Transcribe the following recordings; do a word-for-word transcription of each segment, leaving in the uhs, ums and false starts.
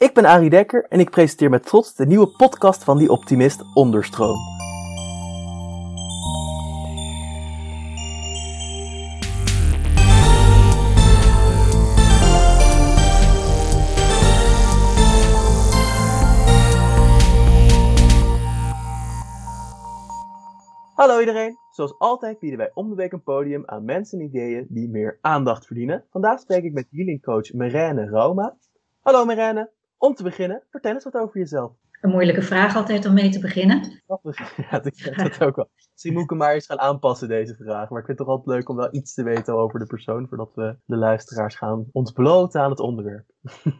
Ik ben Arie Dekker en ik presenteer met trots de nieuwe podcast van die optimist Onderstroom. Hallo iedereen, zoals altijd bieden wij om de week een podium aan mensen en ideeën die meer aandacht verdienen. Vandaag spreek ik met healingcoach Merenne Roma. Hallo Merenne. Om te beginnen, vertel eens wat over jezelf. Een moeilijke vraag altijd om mee te beginnen. Ja, ik vind dat ook wel. Misschien moet ik hem maar eens gaan aanpassen, deze vraag. Maar ik vind het toch altijd leuk om wel iets te weten over de persoon, voordat we de luisteraars gaan ontbloten aan het onderwerp.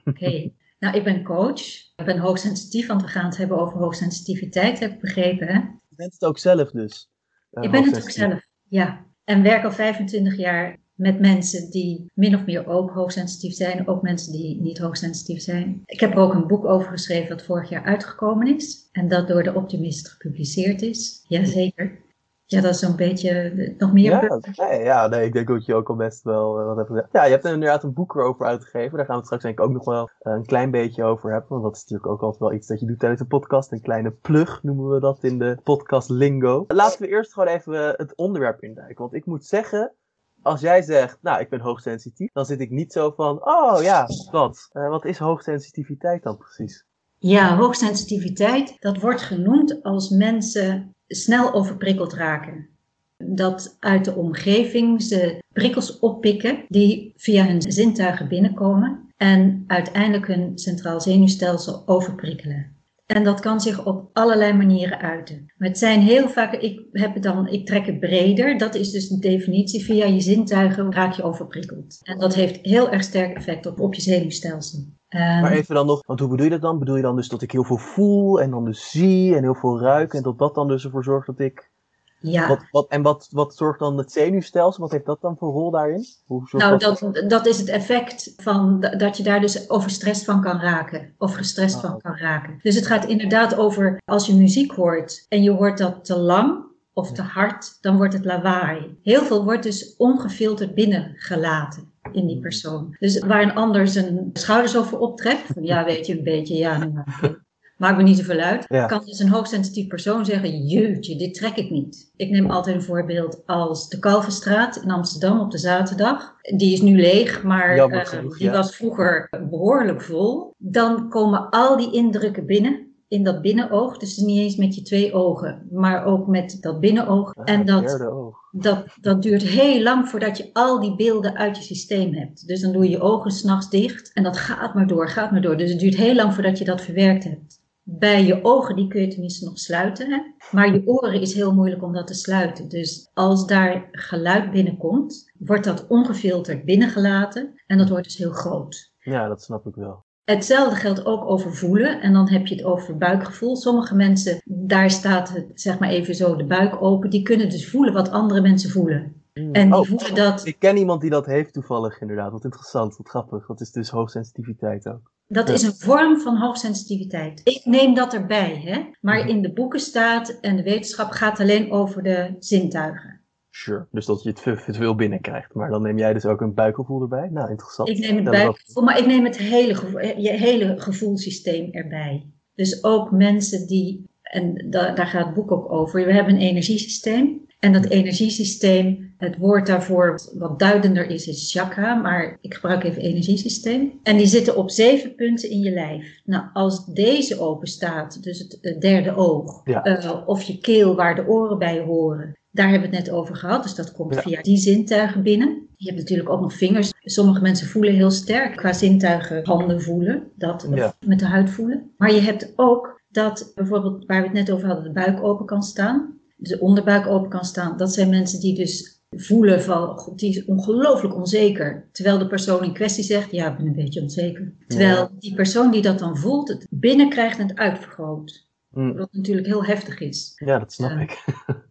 Oké. Nou, ik ben coach. Ik ben hoogsensitief, want we gaan het hebben over hoogsensitiviteit, heb ik begrepen, hè? Je bent het ook zelf dus. Uh, ik ben het ook zelf, ja. En werk al vijfentwintig jaar met mensen die min of meer ook hoogsensitief zijn. Ook mensen die niet hoogsensitief zijn. Ik heb er ook een boek over geschreven dat vorig jaar uitgekomen is. En dat door de optimist gepubliceerd is. Jazeker. Ja, dat is zo'n beetje nog meer. Ja, nee, ja nee, ik denk dat je ook al best wel uh, wat hebt gezegd. Ja, je hebt er inderdaad een boek erover uitgegeven. Daar gaan we straks denk ik ook nog wel uh, een klein beetje over hebben. Want dat is natuurlijk ook altijd wel iets dat je doet tijdens de podcast. Een kleine plug noemen we dat in de podcast lingo. Laten we eerst gewoon even uh, het onderwerp induiken. Want ik moet zeggen, als jij zegt, nou, ik ben hoogsensitief, dan zit ik niet zo van, oh ja, wat? Uh, wat is hoogsensitiviteit dan precies? Ja, hoogsensitiviteit, dat wordt genoemd als mensen snel overprikkeld raken. Dat uit de omgeving ze prikkels oppikken die via hun zintuigen binnenkomen en uiteindelijk hun centraal zenuwstelsel overprikkelen. En dat kan zich op allerlei manieren uiten. Maar het zijn heel vaak, ik, heb het dan, ik trek het breder, dat is dus de definitie, via je zintuigen raak je overprikkeld. En dat heeft heel erg sterk effect op, op je zenuwstelsel. Um, maar even dan nog, want hoe bedoel je dat dan? Bedoel je dan dus dat ik heel veel voel en dan dus zie en heel veel ruik en dat dat dan dus ervoor zorgt dat ik... Ja. Wat, wat, en wat, wat zorgt dan het zenuwstelsel? Wat heeft dat dan voor rol daarin? Hoe nou, dat, dat, dat is het effect van dat je daar dus overstrest van kan raken. Of gestrest ah, van kan raken. Dus het gaat inderdaad over als je muziek hoort en je hoort dat te lang of te hard, dan wordt het lawaai. Heel veel wordt dus ongefilterd binnengelaten in die persoon. Dus waar een ander zijn schouders over optrekt, van, ja, weet je, een beetje, ja, nou, maakt me niet zoveel uit. Ja. Kan dus een hoogsensitief persoon zeggen, jeetje, dit trek ik niet. Ik neem altijd een voorbeeld als de Kalverstraat in Amsterdam op de zaterdag. Die is nu leeg, maar Jammer, uh, die ja. was vroeger behoorlijk vol. Dan komen al die indrukken binnen, in dat binnenoog. Dus niet eens met je twee ogen, maar ook met dat binnenoog. Ah, en dat, derde oog. Dat, dat duurt heel lang voordat je al die beelden uit je systeem hebt. Dus dan doe je je ogen 's nachts dicht en dat gaat maar door, gaat maar door. Dus het duurt heel lang voordat je dat verwerkt hebt. Bij je ogen, die kun je tenminste nog sluiten. Hè? Maar je oren is heel moeilijk om dat te sluiten. Dus als daar geluid binnenkomt, wordt dat ongefilterd binnengelaten. En dat wordt dus heel groot. Ja, dat snap ik wel. Hetzelfde geldt ook over voelen. En dan heb je het over buikgevoel. Sommige mensen, daar staat het, zeg maar even zo de buik open. Die kunnen dus voelen wat andere mensen voelen. En oh, die voelen dat... Ik ken iemand die dat heeft toevallig inderdaad. Wat interessant, wat grappig. Dat is dus hoogsensitiviteit ook. Dat is een vorm van hoogsensitiviteit. Ik neem dat erbij, hè? Maar in de boeken staat en de wetenschap gaat alleen over de zintuigen. Sure, dus dat je het visueel binnenkrijgt. Maar dan neem jij dus ook een buikgevoel erbij? Nou, interessant. Ik neem het buikgevoel, maar ik neem het hele, gevo- je hele gevoelssysteem erbij. Dus ook mensen die, en da- daar gaat het boek ook over, we hebben een energiesysteem. En dat energiesysteem, het woord daarvoor wat duidender is, is chakra, maar ik gebruik even energiesysteem. En die zitten op zeven punten in je lijf. Nou, als deze open staat, dus het derde oog, ja. uh, of je keel waar de oren bij horen, daar hebben we het net over gehad, dus dat komt ja. via die zintuigen binnen. Je hebt natuurlijk ook nog vingers. Sommige mensen voelen heel sterk qua zintuigen, handen voelen, dat ja. met de huid voelen. Maar je hebt ook dat, bijvoorbeeld waar we het net over hadden, de buik open kan staan. De onderbuik open kan staan. Dat zijn mensen die dus voelen van, die is ongelooflijk onzeker. Terwijl de persoon in kwestie zegt, ja, ik ben een beetje onzeker. Terwijl ja. die persoon die dat dan voelt, het binnenkrijgt en het uitvergroot. Mm. Wat natuurlijk heel heftig is. Ja, dat snap uh, ik.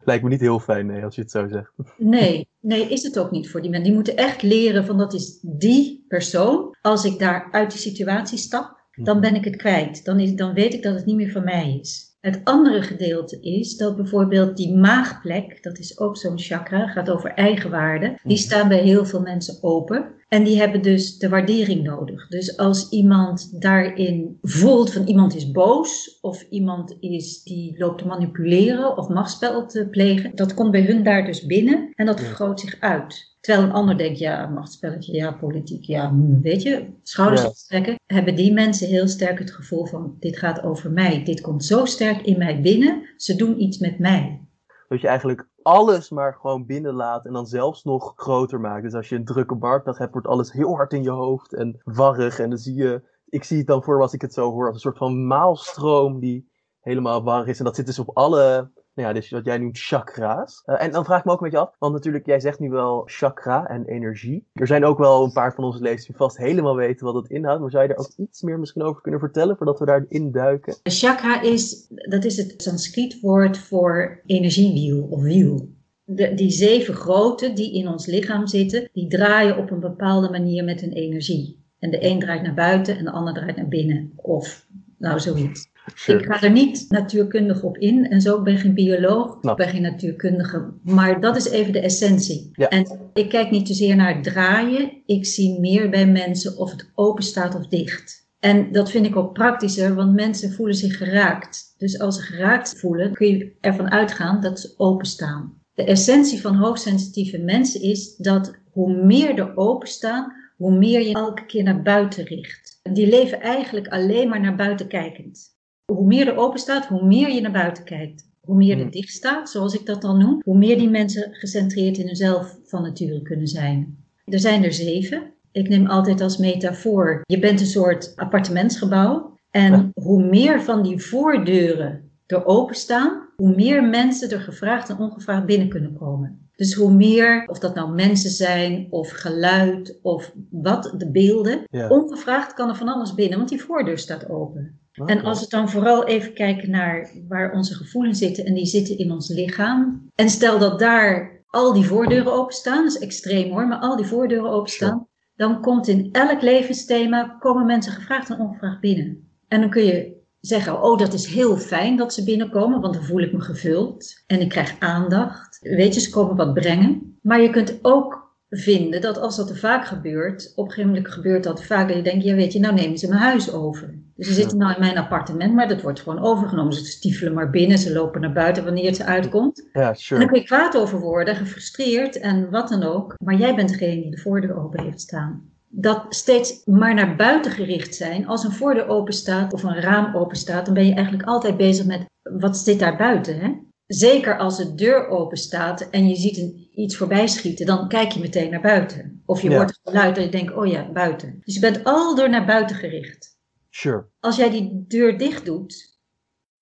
Lijkt me niet heel fijn, nee, als je het zo zegt. nee, nee, is het ook niet voor die mensen. Die moeten echt leren van, dat is die persoon. Als ik daar uit die situatie stap, mm. dan ben ik het kwijt. Dan, is, dan weet ik dat het niet meer van mij is. Het andere gedeelte is dat bijvoorbeeld die maagplek, dat is ook zo'n chakra, gaat over eigenwaarde. Die staan bij heel veel mensen open en die hebben dus de waardering nodig. Dus als iemand daarin voelt van iemand is boos of iemand is die loopt te manipuleren of machtsspel te plegen, dat komt bij hun daar dus binnen en dat vergroot zich uit. Terwijl een ander denkt, ja, machtspelletje, ja, politiek, ja, weet je, schouders optrekken. Ja. Hebben die mensen heel sterk het gevoel van, dit gaat over mij. Dit komt zo sterk in mij binnen, ze doen iets met mij. Dat je eigenlijk alles maar gewoon binnenlaat en dan zelfs nog groter maakt. Dus als je een drukke bardag hebt, wordt alles heel hard in je hoofd en warrig. En dan zie je, ik zie het dan voor als ik het zo hoor, als een soort van maalstroom die helemaal warrig is. En dat zit dus op alle... Ja, dus wat jij noemt chakra's. Uh, en dan vraag ik me ook een beetje af, want natuurlijk, jij zegt nu wel chakra en energie. Er zijn ook wel een paar van onze lezers die vast helemaal weten wat dat inhoudt. Maar zou je daar ook iets meer misschien over kunnen vertellen, voordat we daarin duiken? Chakra is, dat is het Sanskriet woord voor energiewiel of wiel. De, die zeven grote die in ons lichaam zitten, die draaien op een bepaalde manier met hun energie. En de een draait naar buiten en de ander draait naar binnen. Of, nou zoiets. Sure. Ik ga er niet natuurkundig op in en zo, ik ben geen bioloog, ik ben geen natuurkundige, maar dat is even de essentie. Ja. En ik kijk niet zozeer naar het draaien, ik zie meer bij mensen of het open staat of dicht. En dat vind ik ook praktischer, want mensen voelen zich geraakt. Dus als ze geraakt voelen, kun je ervan uitgaan dat ze openstaan. De essentie van hoogsensitieve mensen is dat hoe meer er openstaan, hoe meer je elke keer naar buiten richt. Die leven eigenlijk alleen maar naar buiten kijkend. Hoe meer er open staat, hoe meer je naar buiten kijkt. Hoe meer er dicht staat, zoals ik dat dan noem. Hoe meer die mensen gecentreerd in hunzelf van nature kunnen zijn. Er zijn er zeven. Ik neem altijd als metafoor, je bent een soort appartementsgebouw. En ja. Hoe meer van die voordeuren er open staan, hoe meer mensen er gevraagd en ongevraagd binnen kunnen komen. Dus hoe meer, of dat nou mensen zijn, of geluid, of wat, de beelden. Ja. Ongevraagd kan er van alles binnen, want die voordeur staat open. Okay. En als we dan vooral even kijken naar waar onze gevoelens zitten, en die zitten in ons lichaam. En stel dat daar al die voordeuren openstaan, dat is extreem hoor, maar al die voordeuren openstaan. Sure. Dan komt in elk levensthema, komen mensen gevraagd en ongevraagd binnen. En dan kun je zeggen, oh dat is heel fijn dat ze binnenkomen, want dan voel ik me gevuld. En ik krijg aandacht. Weet je, ze komen wat brengen. Maar je kunt ook vinden dat als dat te vaak gebeurt, op een gegeven moment gebeurt dat vaak, dat je denkt, ja weet je, nou nemen ze mijn huis over. Dus ze zitten nou in mijn appartement, maar dat wordt gewoon overgenomen. Ze stiefelen maar binnen, ze lopen naar buiten wanneer het ze uitkomt. Ja, sure. En dan kun je kwaad over worden, gefrustreerd en wat dan ook. Maar jij bent degene die de voordeur open heeft staan. Dat steeds maar naar buiten gericht zijn. Als een voordeur open staat of een raam open staat, dan ben je eigenlijk altijd bezig met, wat zit daar buiten, hè? Zeker als de deur open staat en je ziet een, iets voorbij schieten, dan kijk je meteen naar buiten. Of je ja. hoort het geluid en je denkt, oh ja, buiten. Dus je bent al door naar buiten gericht. Sure. Als jij die deur dicht doet,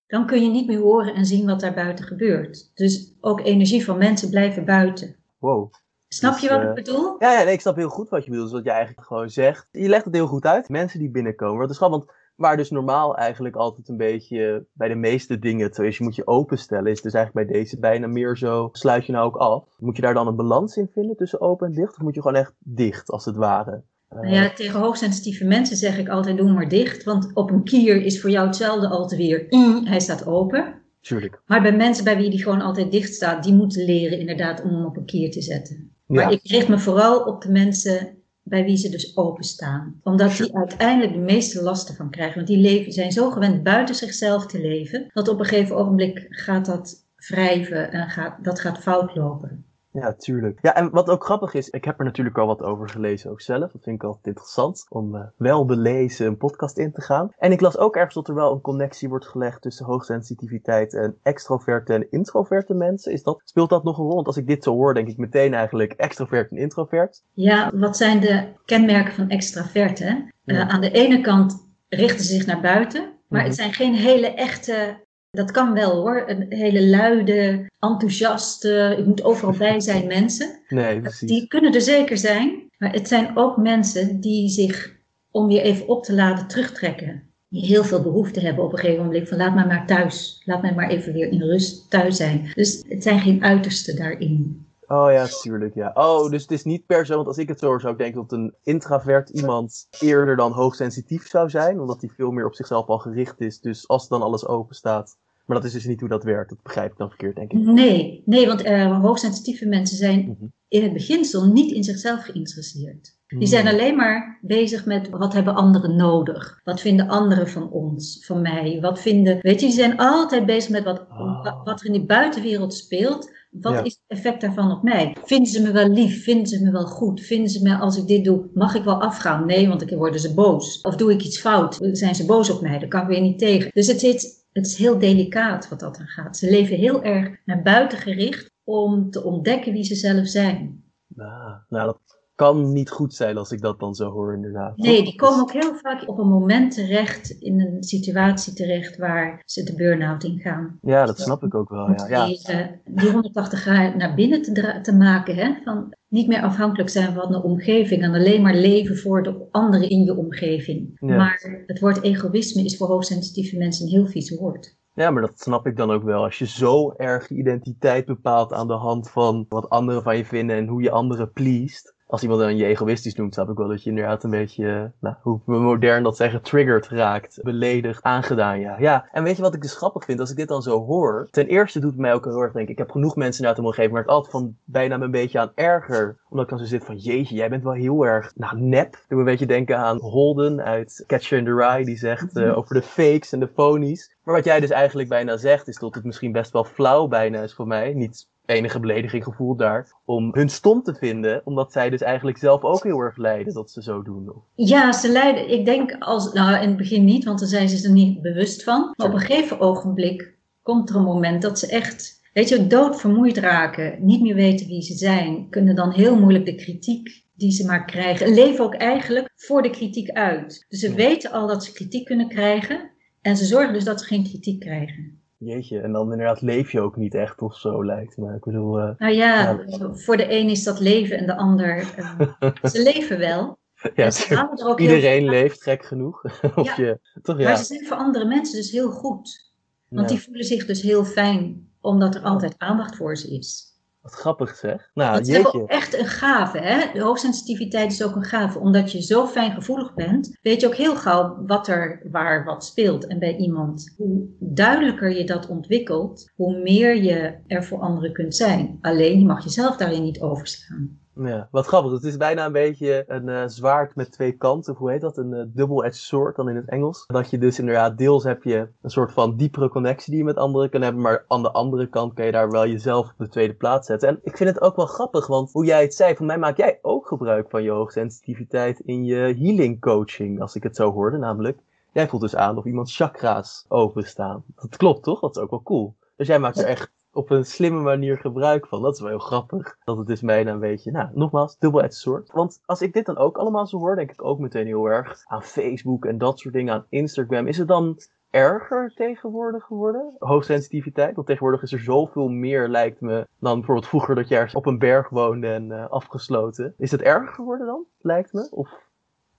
dan kun je niet meer horen en zien wat daar buiten gebeurt. Dus ook energie van mensen blijven buiten. Wow. Snap dus, je wat uh, ik bedoel? Ja, ja nee, ik snap heel goed wat je bedoelt. Dus wat je eigenlijk gewoon zegt. Je legt het heel goed uit. Mensen die binnenkomen, dat is grappig, want waar dus normaal eigenlijk altijd een beetje bij de meeste dingen het zo is, je moet je openstellen, is dus eigenlijk bij deze bijna meer zo, sluit je nou ook af. Moet je daar dan een balans in vinden tussen open en dicht? Of moet je gewoon echt dicht, als het ware? Uh... Ja, tegen hoogsensitieve mensen zeg ik altijd, doe maar dicht. Want op een kier is voor jou hetzelfde altijd weer, mm, hij staat open. Tuurlijk. Maar bij mensen bij wie die gewoon altijd dicht staat, die moeten leren inderdaad om hem op een kier te zetten. Ja. Maar ik richt me vooral op de mensen bij wie ze dus openstaan. Omdat die uiteindelijk de meeste lasten van krijgen. Want die leven, zijn zo gewend buiten zichzelf te leven, dat op een gegeven ogenblik gaat dat wrijven en gaat, dat gaat fout lopen. Ja, tuurlijk. Ja, en wat ook grappig is, ik heb er natuurlijk al wat over gelezen ook zelf. Dat vind ik altijd interessant, om uh, wel belezen een podcast in te gaan. En ik las ook ergens dat er wel een connectie wordt gelegd tussen hoogsensitiviteit en extroverte en introverte mensen. Is dat, speelt dat nog een rol? Want als ik dit zo hoor, denk ik meteen eigenlijk extrovert en introvert. Ja, wat zijn de kenmerken van extraverten? Ja. Uh, aan de ene kant richten ze zich naar buiten, maar mm-hmm. het zijn geen hele echte... Dat kan wel hoor, een hele luide, enthousiaste, ik moet overal bij zijn mensen. Nee, precies. Die kunnen er zeker zijn, maar het zijn ook mensen die zich, om weer even op te laden, terugtrekken. Die heel veel behoefte hebben op een gegeven moment van laat mij maar thuis, laat mij maar even weer in rust thuis zijn. Dus het zijn geen uitersten daarin. Oh ja, tuurlijk, ja. Oh, dus het is niet per se, want als ik het zo hoor, zou ik denken dat een introvert iemand eerder dan hoogsensitief zou zijn, omdat hij veel meer op zichzelf al gericht is. Dus als dan alles open staat, Maar dat is dus niet hoe dat werkt. Dat begrijp ik dan verkeerd, denk ik. Nee, nee want uh, hoogsensitieve mensen zijn mm-hmm. in het beginsel niet in zichzelf geïnteresseerd. Die zijn alleen maar bezig met wat hebben anderen nodig? Wat vinden anderen van ons, van mij? Wat vinden, weet je, die zijn altijd bezig met wat, oh. wat er in die buitenwereld speelt. Wat ja. is het effect daarvan op mij? Vinden ze me wel lief? Vinden ze me wel goed? Vinden ze me, als ik dit doe, mag ik wel afgaan? Nee, want dan worden ze boos. Of doe ik iets fout? Zijn ze boos op mij? Daar kan ik weer niet tegen. Dus het is, het is heel delicaat wat dat dan gaat. Ze leven heel erg naar buiten gericht om te ontdekken wie ze zelf zijn. Ah, nou, dat... kan niet goed zijn als ik dat dan zo hoor inderdaad. Nee, die komen ook heel vaak op een moment terecht, in een situatie terecht waar ze de burn-out in gaan. Ja, dat snap ik ook wel. Ja. Die, uh, die honderdtachtig graden naar binnen te, dra- te maken, hè? Van niet meer afhankelijk zijn van de omgeving en alleen maar leven voor de anderen in je omgeving. Ja. Maar het woord egoïsme is voor hoogsensitieve mensen een heel vies woord. Ja, maar dat snap ik dan ook wel. Als je zo erg je identiteit bepaalt aan de hand van wat anderen van je vinden en hoe je anderen pleased. Als iemand dan je egoïstisch noemt, snap ik wel dat je inderdaad een beetje, nou, hoe modern dat zeggen, getriggerd raakt, beledigd, aangedaan, ja. Ja, en weet je wat ik dus grappig vind als ik dit dan zo hoor? Ten eerste doet het mij ook heel erg denken, ik heb genoeg mensen naar het omgeving, maar ik altijd van bijna een beetje aan erger. Omdat ik dan zo zit van, jeetje, jij bent wel heel erg, nou, nep. Ik doe een beetje denken aan Holden uit Catcher in the Rye, die zegt uh, over de fakes en de phonies. Maar wat jij dus eigenlijk bijna zegt, is dat het misschien best wel flauw bijna is voor mij, niet enige belediging gevoeld daar, om hun stom te vinden, omdat zij dus eigenlijk zelf ook heel erg lijden dat ze zo doen. Ja, ze lijden, ik denk, als, nou in het begin niet, want dan zijn ze er niet bewust van, maar op een gegeven ogenblik komt er een moment dat ze echt, weet je, doodvermoeid raken, niet meer weten wie ze zijn, kunnen dan heel moeilijk de kritiek die ze maar krijgen, leven ook eigenlijk voor de kritiek uit. Dus ze ja. weten al dat ze kritiek kunnen krijgen en ze zorgen dus dat ze geen kritiek krijgen. Jeetje, en dan inderdaad leef je ook niet echt of zo, lijkt me. Ik bedoel, uh, nou ja, ja, voor de een is dat leven en de ander... Uh, ze leven wel. Ja, ze er ook iedereen leeft gek genoeg. of ja. Je, toch, ja. Maar ze zijn voor andere mensen dus heel goed. Want ja. die voelen zich dus heel fijn, omdat er altijd aandacht voor ze is. Wat grappig zeg. Nou, dat jeetje. Is ook echt een gave, hè? De hoogsensitiviteit is ook een gave. Omdat je zo fijngevoelig bent, weet je ook heel gauw wat er waar wat speelt. En bij iemand, hoe duidelijker je dat ontwikkelt, hoe meer je er voor anderen kunt zijn. Alleen je mag jezelf daarin niet overslaan. Ja, wat grappig. Het is bijna een beetje een uh, zwaard met twee kanten. Of hoe heet dat? Een uh, double-edged sword dan in het Engels. Dat je dus inderdaad deels heb je een soort van diepere connectie die je met anderen kan hebben. Maar aan de andere kant kan je daar wel jezelf op de tweede plaats zetten. En ik vind het ook wel grappig, want hoe jij het zei, voor mij maak jij ook gebruik van je hoogsensitiviteit in je healing coaching. Als ik het zo hoorde namelijk. Jij voelt dus aan of iemands chakra's openstaan. Dat klopt toch? Dat is ook wel cool. Dus jij maakt er echt op een slimme manier gebruik van. Dat is wel heel grappig. Dat het dus mij dan een beetje, nou, nogmaals, double-edged sword. Want als ik dit dan ook allemaal zo hoor, denk ik ook meteen heel erg aan Facebook en dat soort dingen, aan Instagram. Is het dan erger tegenwoordig geworden? Hoogsensitiviteit? Want tegenwoordig is er zoveel meer, lijkt me, dan bijvoorbeeld vroeger dat je ergens op een berg woonde en uh, afgesloten. Is het erger geworden dan, lijkt me? Of...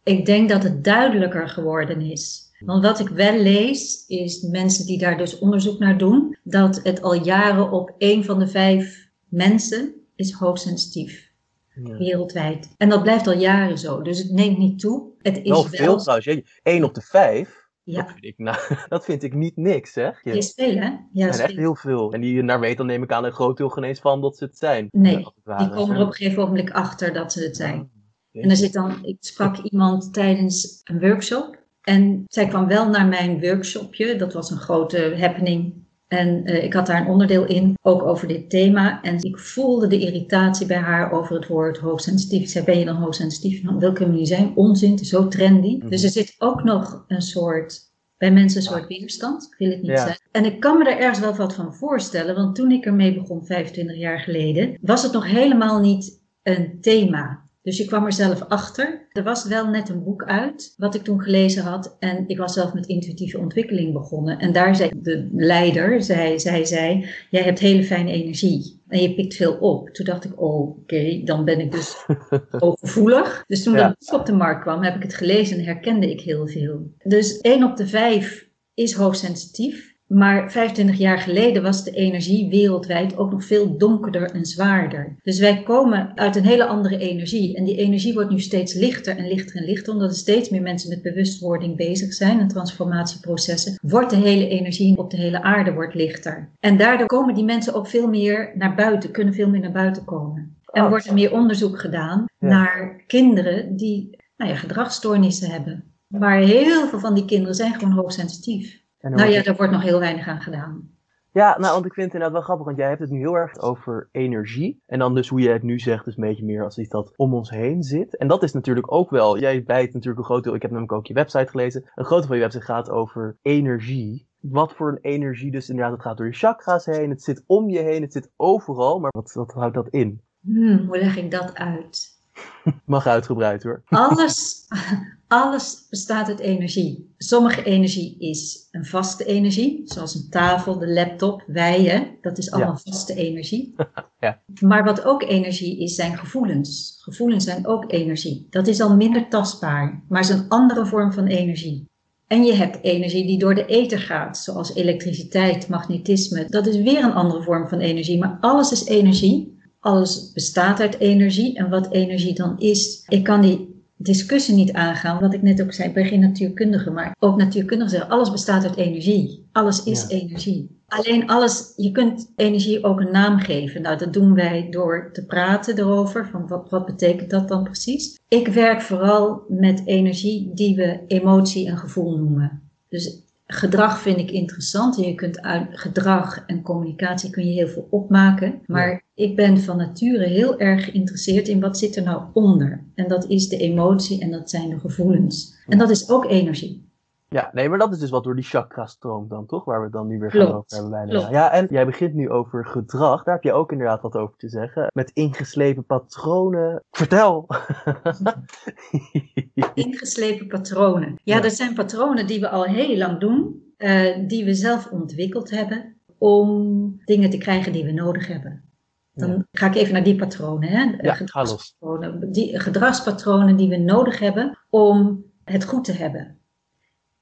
Ik denk dat het duidelijker geworden is. Want wat ik wel lees, is mensen die daar dus onderzoek naar doen, dat het al jaren op één van de vijf mensen is hoogsensitief, ja. wereldwijd. En dat blijft al jaren zo, dus het neemt niet toe. Het is wel veel trouwens, één op de vijf. Ja. Dat, vind ik, nou, dat vind ik niet niks, zeg. Je, je speel, hè? Ja, ja echt heel veel. En die naar weet, dan neem ik aan een groot deel geen eens van dat ze het zijn. Nee, ja, waren, die komen er op een gegeven moment achter dat ze het zijn. Ja, en er zit dan, ik sprak iemand tijdens een workshop. En zij kwam wel naar mijn workshopje, dat was een grote happening. En uh, ik had daar een onderdeel in, ook over dit thema. En ik voelde de irritatie bij haar over het woord hoogsensitief. Ik zei, ben je dan hoogsensitief? Nou, welke manier zijn? Onzin, het is zo trendy. Mm-hmm. Dus er zit ook nog een soort, bij mensen een soort weerstand. Ik wil het niet ja. zeggen. En ik kan me daar ergens wel wat van voorstellen. Want toen ik ermee begon, vijfentwintig jaar geleden, was het nog helemaal niet een thema. Dus ik kwam er zelf achter. Er was wel net een boek uit, wat ik toen gelezen had. En ik was zelf met intuïtieve ontwikkeling begonnen. En daar zei de leider, zij zei, zei, jij hebt hele fijne energie. En je pikt veel op. Toen dacht ik, oh, oké, okay, dan ben ik dus overgevoelig. Dus toen ja. dat boek op de markt kwam, heb ik het gelezen en herkende ik heel veel. Dus één op de vijf is hoogsensitief. Maar vijfentwintig jaar geleden was de energie wereldwijd ook nog veel donkerder en zwaarder. Dus wij komen uit een hele andere energie. En die energie wordt nu steeds lichter en lichter en lichter. Omdat er steeds meer mensen met bewustwording bezig zijn en transformatieprocessen. Wordt de hele energie op de hele aarde wordt lichter. En daardoor komen die mensen ook veel meer naar buiten. Kunnen veel meer naar buiten komen. En oh, wordt er meer onderzoek gedaan ja. naar kinderen die nou ja, gedragsstoornissen hebben. Maar heel veel van die kinderen zijn gewoon hoogsensitief. Nou ja, daar wordt nog heel weinig aan gedaan. Ja, nou, want ik vind het inderdaad wel grappig, want jij hebt het nu heel erg over energie. En dan dus hoe je het nu zegt, dus een beetje meer als iets dat om ons heen zit. En dat is natuurlijk ook wel, jij bijt natuurlijk een groot deel, ik heb namelijk ook je website gelezen. Een groot deel van je website gaat over energie. Wat voor een energie dus inderdaad, het gaat door je chakra's heen, het zit om je heen, het zit overal. Maar wat, wat houdt dat in? Hmm, hoe leg ik dat uit? Mag uitgebreid hoor. Alles, alles bestaat uit energie. Sommige energie is een vaste energie. Zoals een tafel, de laptop, wij. Hè? Dat is allemaal ja. vaste energie. ja. Maar wat ook energie is, zijn gevoelens. Gevoelens zijn ook energie. Dat is al minder tastbaar. Maar is een andere vorm van energie. En je hebt energie die door de ether gaat. Zoals elektriciteit, magnetisme. Dat is weer een andere vorm van energie. Maar alles is energie. Alles bestaat uit energie en wat energie dan is. Ik kan die discussie niet aangaan, wat ik net ook zei, ik ben geen natuurkundige, maar ook natuurkundigen zeggen, alles bestaat uit energie. Alles is ja. energie. Alleen alles, je kunt energie ook een naam geven. Nou, dat doen wij door te praten erover, van wat, wat betekent dat dan precies? Ik werk vooral met energie die we emotie en gevoel noemen. Dus gedrag vind ik interessant. Je kunt uit gedrag en communicatie kun je heel veel opmaken. Maar ja. ik ben van nature heel erg geïnteresseerd in wat zit er nou onder. En dat is de emotie en dat zijn de gevoelens. En dat is ook energie. Ja, nee, maar dat is dus wat door die chakra stroomt dan, toch? Waar we het dan nu weer gaan over hebben. Bijna. Ja, en jij begint nu over gedrag. Daar heb je ook inderdaad wat over te zeggen. Met ingeslepen patronen. Vertel! Ingeslepen patronen. Ja, ja, dat zijn patronen die we al heel lang doen. Uh, die we zelf ontwikkeld hebben. Om dingen te krijgen die we nodig hebben. Dan ja. ga ik even naar die patronen. Hè? Ja, gedragspatronen, die, gedragspatronen die we nodig hebben om het goed te hebben.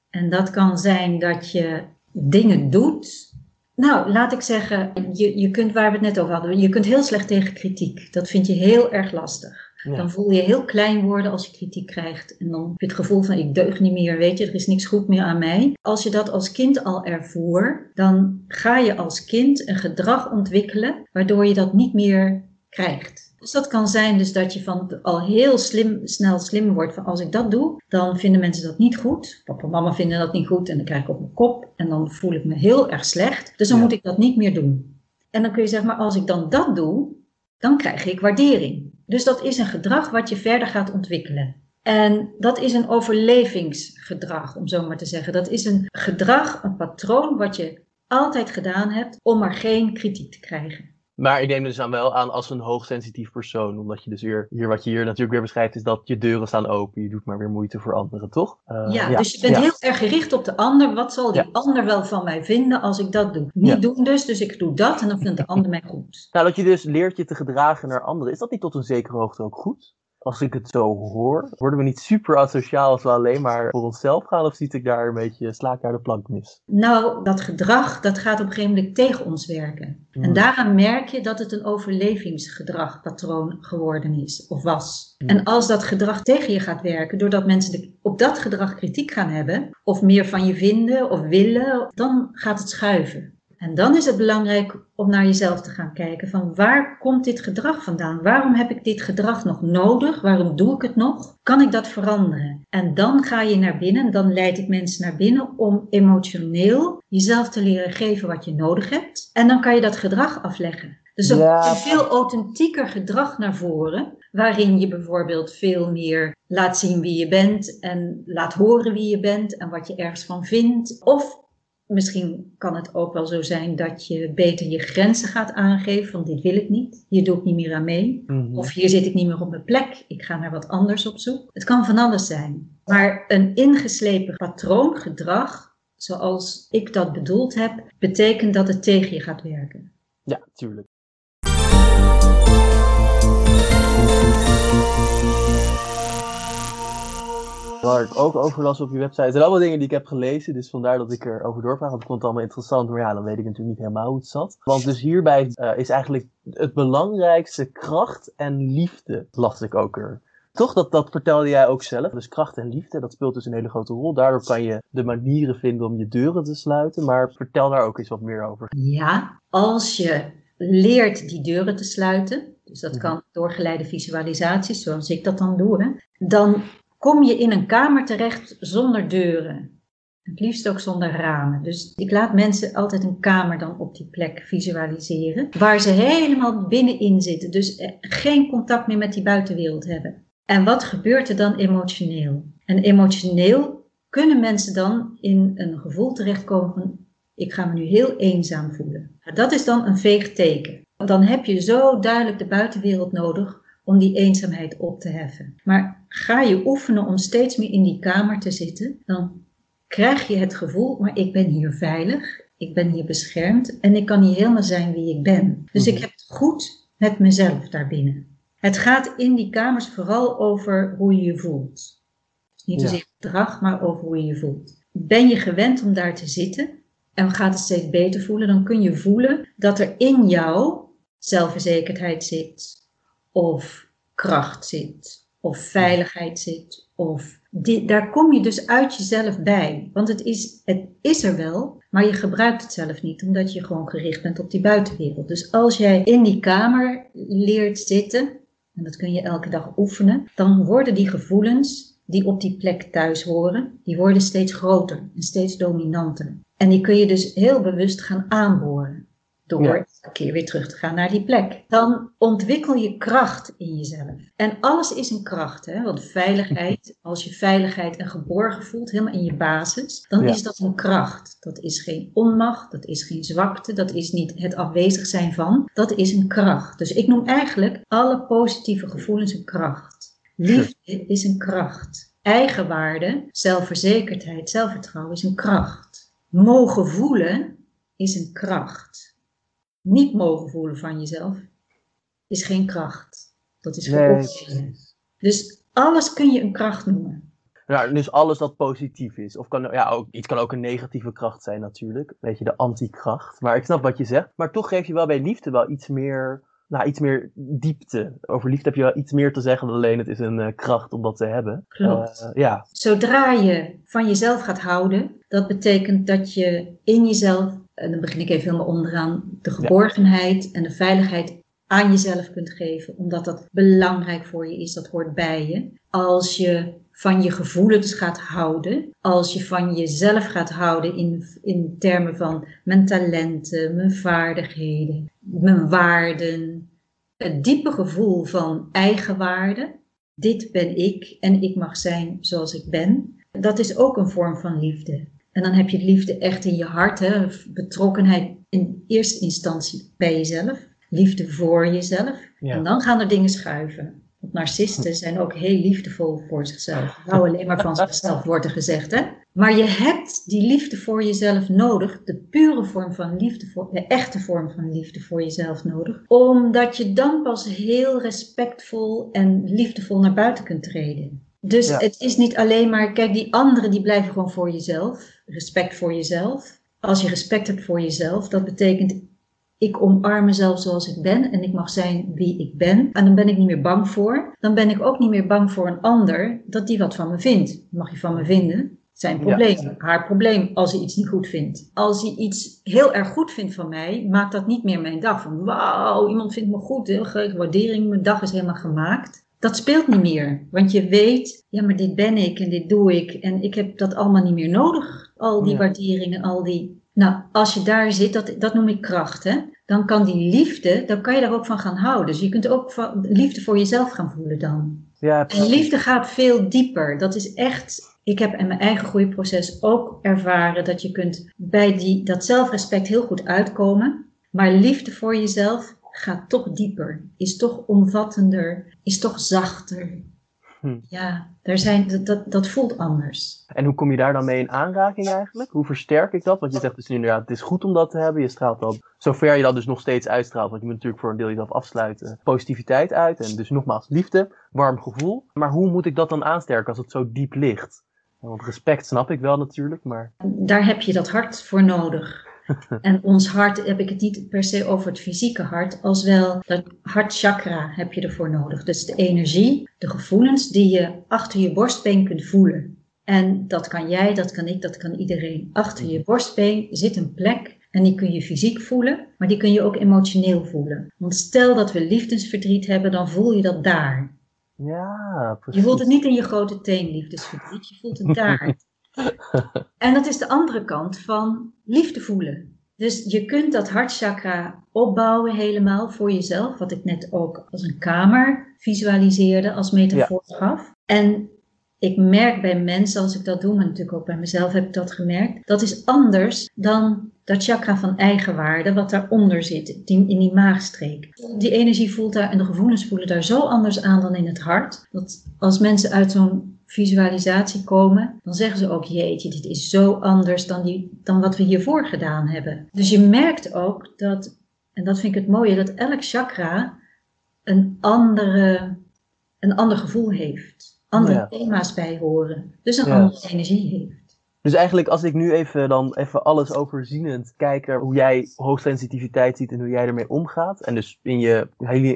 En dat kan zijn dat je dingen doet. Nou, laat ik zeggen, je, je kunt, waar we het net over hadden, je kunt heel slecht tegen kritiek. Dat vind je heel erg lastig. Ja. Dan voel je heel klein worden als je kritiek krijgt. En dan heb je het gevoel van, ik deug niet meer, weet je, er is niks goed meer aan mij. Als je dat als kind al ervoer, dan ga je als kind een gedrag ontwikkelen waardoor je dat niet meer krijgt. Dus dat kan zijn dus dat je van al heel slim, snel slim wordt van als ik dat doe, dan vinden mensen dat niet goed. Papa en mama vinden dat niet goed en dan krijg ik op mijn kop en dan voel ik me heel erg slecht. Dus dan ja. moet ik dat niet meer doen. En dan kun je zeggen, maar als ik dan dat doe, dan krijg ik waardering. Dus dat is een gedrag wat je verder gaat ontwikkelen. En dat is een overlevingsgedrag, om zo maar te zeggen. Dat is een gedrag, een patroon wat je altijd gedaan hebt om maar geen kritiek te krijgen. Maar ik neem dus aan wel aan als een hoogsensitief persoon. Omdat je dus weer, hier wat je hier natuurlijk weer beschrijft, is dat je deuren staan open. Je doet maar weer moeite voor anderen, toch? Uh, ja, ja, dus je bent ja. heel erg gericht op de ander. Wat zal die ja. ander wel van mij vinden als ik dat doe? Niet ja. doen dus, dus ik doe dat en dan vindt de ander mij goed. Nou, dat je dus leert je te gedragen naar anderen. Is dat niet tot een zekere hoogte ook goed? Als ik het zo hoor, worden we niet super asociaal als we alleen maar voor onszelf gaan? Of ziet ik daar een beetje, sla ik daar de plank mis? Nou, dat gedrag, dat gaat op een gegeven moment tegen ons werken. Mm. En daaraan merk je dat het een overlevingsgedragpatroon geworden is, of was. Mm. En als dat gedrag tegen je gaat werken, doordat mensen de, op dat gedrag kritiek gaan hebben, of meer van je vinden of willen, dan gaat het schuiven. En dan is het belangrijk om naar jezelf te gaan kijken van waar komt dit gedrag vandaan? Waarom heb ik dit gedrag nog nodig? Waarom doe ik het nog? Kan ik dat veranderen? En dan ga je naar binnen, dan leid ik mensen naar binnen om emotioneel jezelf te leren geven wat je nodig hebt. En dan kan je dat gedrag afleggen. Dus er ja. komt een veel authentieker gedrag naar voren, waarin je bijvoorbeeld veel meer laat zien wie je bent en laat horen wie je bent en wat je ergens van vindt. Of misschien kan het ook wel zo zijn dat je beter je grenzen gaat aangeven. Van dit wil ik niet. Hier doe ik niet meer aan mee. Mm-hmm. Of hier zit ik niet meer op mijn plek. Ik ga naar wat anders op zoek. Het kan van alles zijn. Maar een ingeslepen patroongedrag, zoals ik dat bedoeld heb, betekent dat het tegen je gaat werken. Ja, tuurlijk. Waar ik ook over las op je website. Het zijn allemaal dingen die ik heb gelezen, dus vandaar dat ik erover doorvraag. Want ik vond het allemaal interessant, maar ja, dan weet ik natuurlijk niet helemaal hoe het zat. Want dus hierbij uh, is eigenlijk het belangrijkste kracht en liefde, las ik ook er. Toch, dat, dat vertelde jij ook zelf. Dus kracht en liefde, dat speelt dus een hele grote rol. Daardoor kan je de manieren vinden om je deuren te sluiten. Maar vertel daar ook eens wat meer over. Ja, als je leert die deuren te sluiten, dus dat kan doorgeleide visualisaties, zoals ik dat dan doe, hè, dan kom je in een kamer terecht zonder deuren. Het liefst ook zonder ramen. Dus ik laat mensen altijd een kamer dan op die plek visualiseren, waar ze helemaal binnenin zitten. Dus geen contact meer met die buitenwereld hebben. En wat gebeurt er dan emotioneel? En emotioneel kunnen mensen dan in een gevoel terechtkomen van, ik ga me nu heel eenzaam voelen. Dat is dan een veeg teken. Dan heb je zo duidelijk de buitenwereld nodig om die eenzaamheid op te heffen. Maar ga je oefenen om steeds meer in die kamer te zitten, dan krijg je het gevoel, maar ik ben hier veilig, ik ben hier beschermd en ik kan hier helemaal zijn wie ik ben. Dus ik heb het goed met mezelf daarbinnen. Het gaat in die kamers vooral over hoe je je voelt. Niet zozeer gedrag, maar over hoe je je voelt. Ben je gewend om daar te zitten en gaat het steeds beter voelen, dan kun je voelen dat er in jou zelfverzekerdheid zit, of kracht zit, of veiligheid zit, of die, daar kom je dus uit jezelf bij. Want het is, het is er wel, maar je gebruikt het zelf niet, omdat je gewoon gericht bent op die buitenwereld. Dus als jij in die kamer leert zitten, en dat kun je elke dag oefenen, dan worden die gevoelens die op die plek thuis horen, die worden steeds groter en steeds dominanter. En die kun je dus heel bewust gaan aanboren door ja. een keer weer terug te gaan naar die plek. Dan ontwikkel je kracht in jezelf. En alles is een kracht, hè? Want veiligheid, als je veiligheid en geborgen voelt, helemaal in je basis, dan ja. is dat een kracht. Dat is geen onmacht, dat is geen zwakte, dat is niet het afwezig zijn van. Dat is een kracht. Dus ik noem eigenlijk alle positieve gevoelens een kracht. Liefde is een kracht. Eigenwaarde, zelfverzekerdheid, zelfvertrouwen is een kracht. Mogen voelen is een kracht. Niet mogen voelen van jezelf is geen kracht. Dat is geoefend. Nee. Dus alles kun je een kracht noemen. Nou, dus alles dat positief is. Of kan, ja, ook, iets kan ook een negatieve kracht zijn natuurlijk. Een beetje de antikracht. Maar ik snap wat je zegt. Maar toch geef je wel bij liefde wel iets meer, nou, iets meer diepte. Over liefde heb je wel iets meer te zeggen dan alleen het is een uh, kracht om dat te hebben. Klopt. Uh, ja. Zodra je van jezelf gaat houden, dat betekent dat je in jezelf, en dan begin ik even helemaal onderaan, de geborgenheid ja. en de veiligheid aan jezelf kunt geven. Omdat dat belangrijk voor je is, dat hoort bij je. Als je van je gevoelens gaat houden, als je van jezelf gaat houden in, in termen van mijn talenten, mijn vaardigheden, mijn waarden. Het diepe gevoel van eigenwaarde. Dit ben ik en ik mag zijn zoals ik ben. Dat is ook een vorm van liefde. En dan heb je liefde echt in je hart, hè? Betrokkenheid in eerste instantie bij jezelf, liefde voor jezelf. Ja. En dan gaan er dingen schuiven. Want narcisten zijn ook heel liefdevol voor zichzelf. Nou, alleen maar van zichzelf wordt er gezegd, hè? Maar je hebt die liefde voor jezelf nodig, de pure vorm van liefde, voor, de echte vorm van liefde voor jezelf nodig, omdat je dan pas heel respectvol en liefdevol naar buiten kunt treden. Dus ja. het is niet alleen maar, kijk, die anderen die blijven gewoon voor jezelf. Respect voor jezelf. Als je respect hebt voor jezelf, dat betekent ik omarm mezelf zoals ik ben en ik mag zijn wie ik ben. En dan ben ik niet meer bang voor. Dan ben ik ook niet meer bang voor een ander dat die wat van me vindt. Mag je van me vinden? Zijn probleem, ja. haar probleem als hij iets niet goed vindt. Als hij iets heel erg goed vindt van mij, maakt dat niet meer mijn dag. Van wauw, iemand vindt me goed, heel grote waardering, mijn dag is helemaal gemaakt. Dat speelt niet meer, want je weet, ja, maar dit ben ik en dit doe ik en ik heb dat allemaal niet meer nodig. Al die ja. waarderingen, al die... Nou, als je daar zit, dat, dat noem ik kracht, hè. Dan kan die liefde, dan kan je daar ook van gaan houden. Dus je kunt ook van, liefde voor jezelf gaan voelen dan. Ja, en liefde gaat veel dieper. Dat is echt... Ik heb in mijn eigen groeiproces ook ervaren dat je kunt bij die, dat zelfrespect heel goed uitkomen. Maar liefde voor jezelf gaat toch dieper, is toch omvattender, is toch zachter, Hm. Ja, er zijn, dat, dat voelt anders. En hoe kom je daar dan mee in aanraking eigenlijk? Hoe versterk ik dat? Want je zegt dus inderdaad, het is goed om dat te hebben. Je straalt dat, zover je dat dus nog steeds uitstraalt. Want je moet natuurlijk voor een deel jezelf afsluiten. Positiviteit uit en dus nogmaals liefde, warm gevoel. Maar hoe moet ik dat dan aansterken als het zo diep ligt? Want respect snap ik wel natuurlijk, maar... Daar heb je dat hart voor nodig. En ons hart, heb ik het niet per se over het fysieke hart, als wel dat hartchakra heb je ervoor nodig. Dus de energie, de gevoelens die je achter je borstbeen kunt voelen. En dat kan jij, dat kan ik, dat kan iedereen. Achter je borstbeen zit een plek en die kun je fysiek voelen, maar die kun je ook emotioneel voelen. Want stel dat we liefdesverdriet hebben, dan voel je dat daar. Ja, precies. Je voelt het niet in je grote teen, liefdesverdriet, je voelt het daar. En dat is de andere kant van liefde voelen. Dus je kunt dat hartchakra opbouwen helemaal voor jezelf. Wat ik net ook als een kamer visualiseerde, als metafoor ja. gaf. En ik merk bij mensen, als ik dat doe, maar natuurlijk ook bij mezelf heb ik dat gemerkt. Dat is anders dan dat chakra van eigenwaarde wat daaronder zit, in die maagstreek. Die energie voelt daar en de gevoelens voelen daar zo anders aan dan in het hart. Dat als mensen uit zo'n visualisatie komen, dan zeggen ze ook, jeetje, dit is zo anders dan, die, dan wat we hiervoor gedaan hebben. Dus je merkt ook dat, en dat vind ik het mooie, dat elk chakra een, andere, een ander gevoel heeft. Andere ja. thema's bij horen. Dus een ja. andere energie heeft. Dus eigenlijk als ik nu even, dan even alles overzienend kijk naar hoe jij hoogsensitiviteit ziet en hoe jij ermee omgaat. En dus in je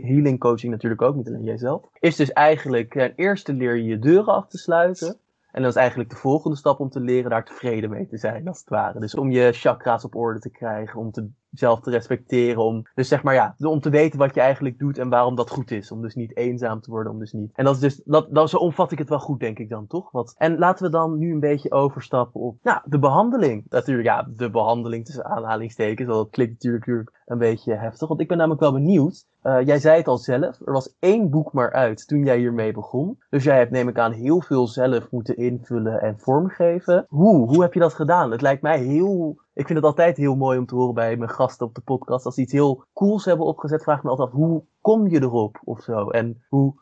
healing coaching natuurlijk ook, niet alleen jijzelf. Is dus eigenlijk, ten eerste leer je je deuren af te sluiten. En dat is eigenlijk de volgende stap om te leren daar tevreden mee te zijn, als het ware. Dus om je chakra's op orde te krijgen, om te, zelf te respecteren. Om, dus zeg maar ja, om te weten wat je eigenlijk doet en waarom dat goed is. Om dus niet eenzaam te worden, om dus niet... En dat is dus, dat, dat, zo omvat ik het wel goed, denk ik dan, toch? Wat, en laten we dan nu een beetje overstappen op, nou, de behandeling. Natuurlijk, ja, de behandeling tussen aanhalingstekens, want dat klinkt natuurlijk een beetje heftig. Want ik ben namelijk wel benieuwd. Uh, jij zei het al zelf, er was één boek maar uit toen jij hiermee begon. Dus jij hebt, neem ik aan, heel veel zelf moeten invullen en vormgeven. Hoe? Hoe heb je dat gedaan? Het lijkt mij heel... Ik vind het altijd heel mooi om te horen bij mijn gasten op de podcast. Als ze iets heel cools hebben opgezet, vraag ik me altijd af, hoe kom je erop of zo? En hoe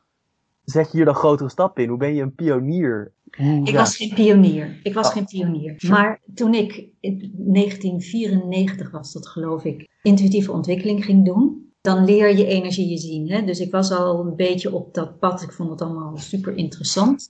zet je hier dan grotere stappen in? Hoe ben je een pionier? Hoe, ik ja. was geen pionier. Ik was ah. geen pionier. Maar toen ik in negentien vierennegentig was, dat geloof ik, intuïtieve ontwikkeling ging doen... Dan leer je energieën zien. Hè? Dus ik was al een beetje op dat pad. Ik vond het allemaal super interessant.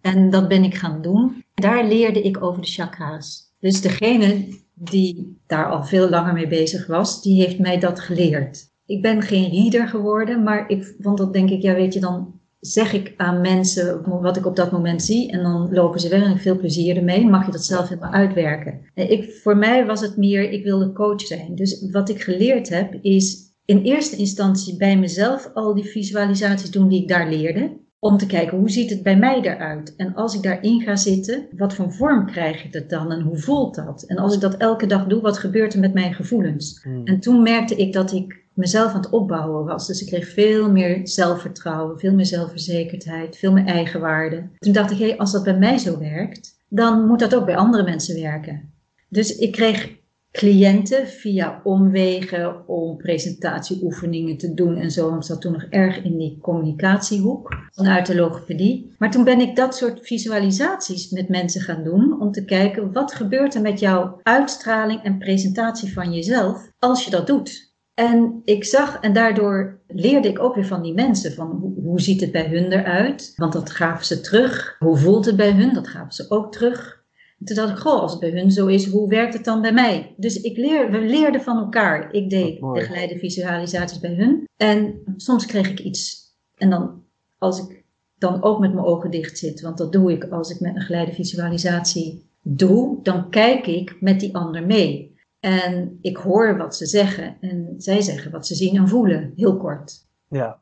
En dat ben ik gaan doen. Daar leerde ik over de chakra's. Dus degene die daar al veel langer mee bezig was, die heeft mij dat geleerd. Ik ben geen reader geworden, maar ik, want dan denk ik, ja weet je, dan zeg ik aan mensen wat ik op dat moment zie en dan lopen ze weg en ik heb veel plezier ermee. Mag je dat zelf helemaal uitwerken? Ik, voor mij was het meer, ik wilde coach zijn. Dus wat ik geleerd heb is... In eerste instantie bij mezelf al die visualisaties doen die ik daar leerde. Om te kijken, hoe ziet het bij mij eruit? En als ik daarin ga zitten, wat voor vorm krijg ik het dan? En hoe voelt dat? En als ik dat elke dag doe, wat gebeurt er met mijn gevoelens? Hmm. En toen merkte ik dat ik mezelf aan het opbouwen was. Dus ik kreeg veel meer zelfvertrouwen, veel meer zelfverzekerdheid, veel meer eigenwaarde. Toen dacht ik, hé, als dat bij mij zo werkt, dan moet dat ook bij andere mensen werken. Dus ik kreeg... cliënten via omwegen om presentatieoefeningen te doen en zo. Ik zat toen nog erg in die communicatiehoek vanuit de logopedie. Maar toen ben ik dat soort visualisaties met mensen gaan doen om te kijken wat gebeurt er met jouw uitstraling en presentatie van jezelf als je dat doet. En ik zag, en daardoor leerde ik ook weer van die mensen, van hoe, hoe ziet het bij hun eruit? Want dat gaven ze terug. Hoe voelt het bij hun? Dat gaven ze ook terug. Toen dacht ik, goh, als het bij hun zo is, hoe werkt het dan bij mij? Dus ik leer, we leerden van elkaar. Ik deed begeleide visualisaties bij hun. En soms kreeg ik iets. En dan, als ik dan ook met mijn ogen dicht zit, want dat doe ik als ik met een geleide visualisatie doe, dan kijk ik met die ander mee. En ik hoor wat ze zeggen. En zij zeggen wat ze zien en voelen, heel kort. Ja.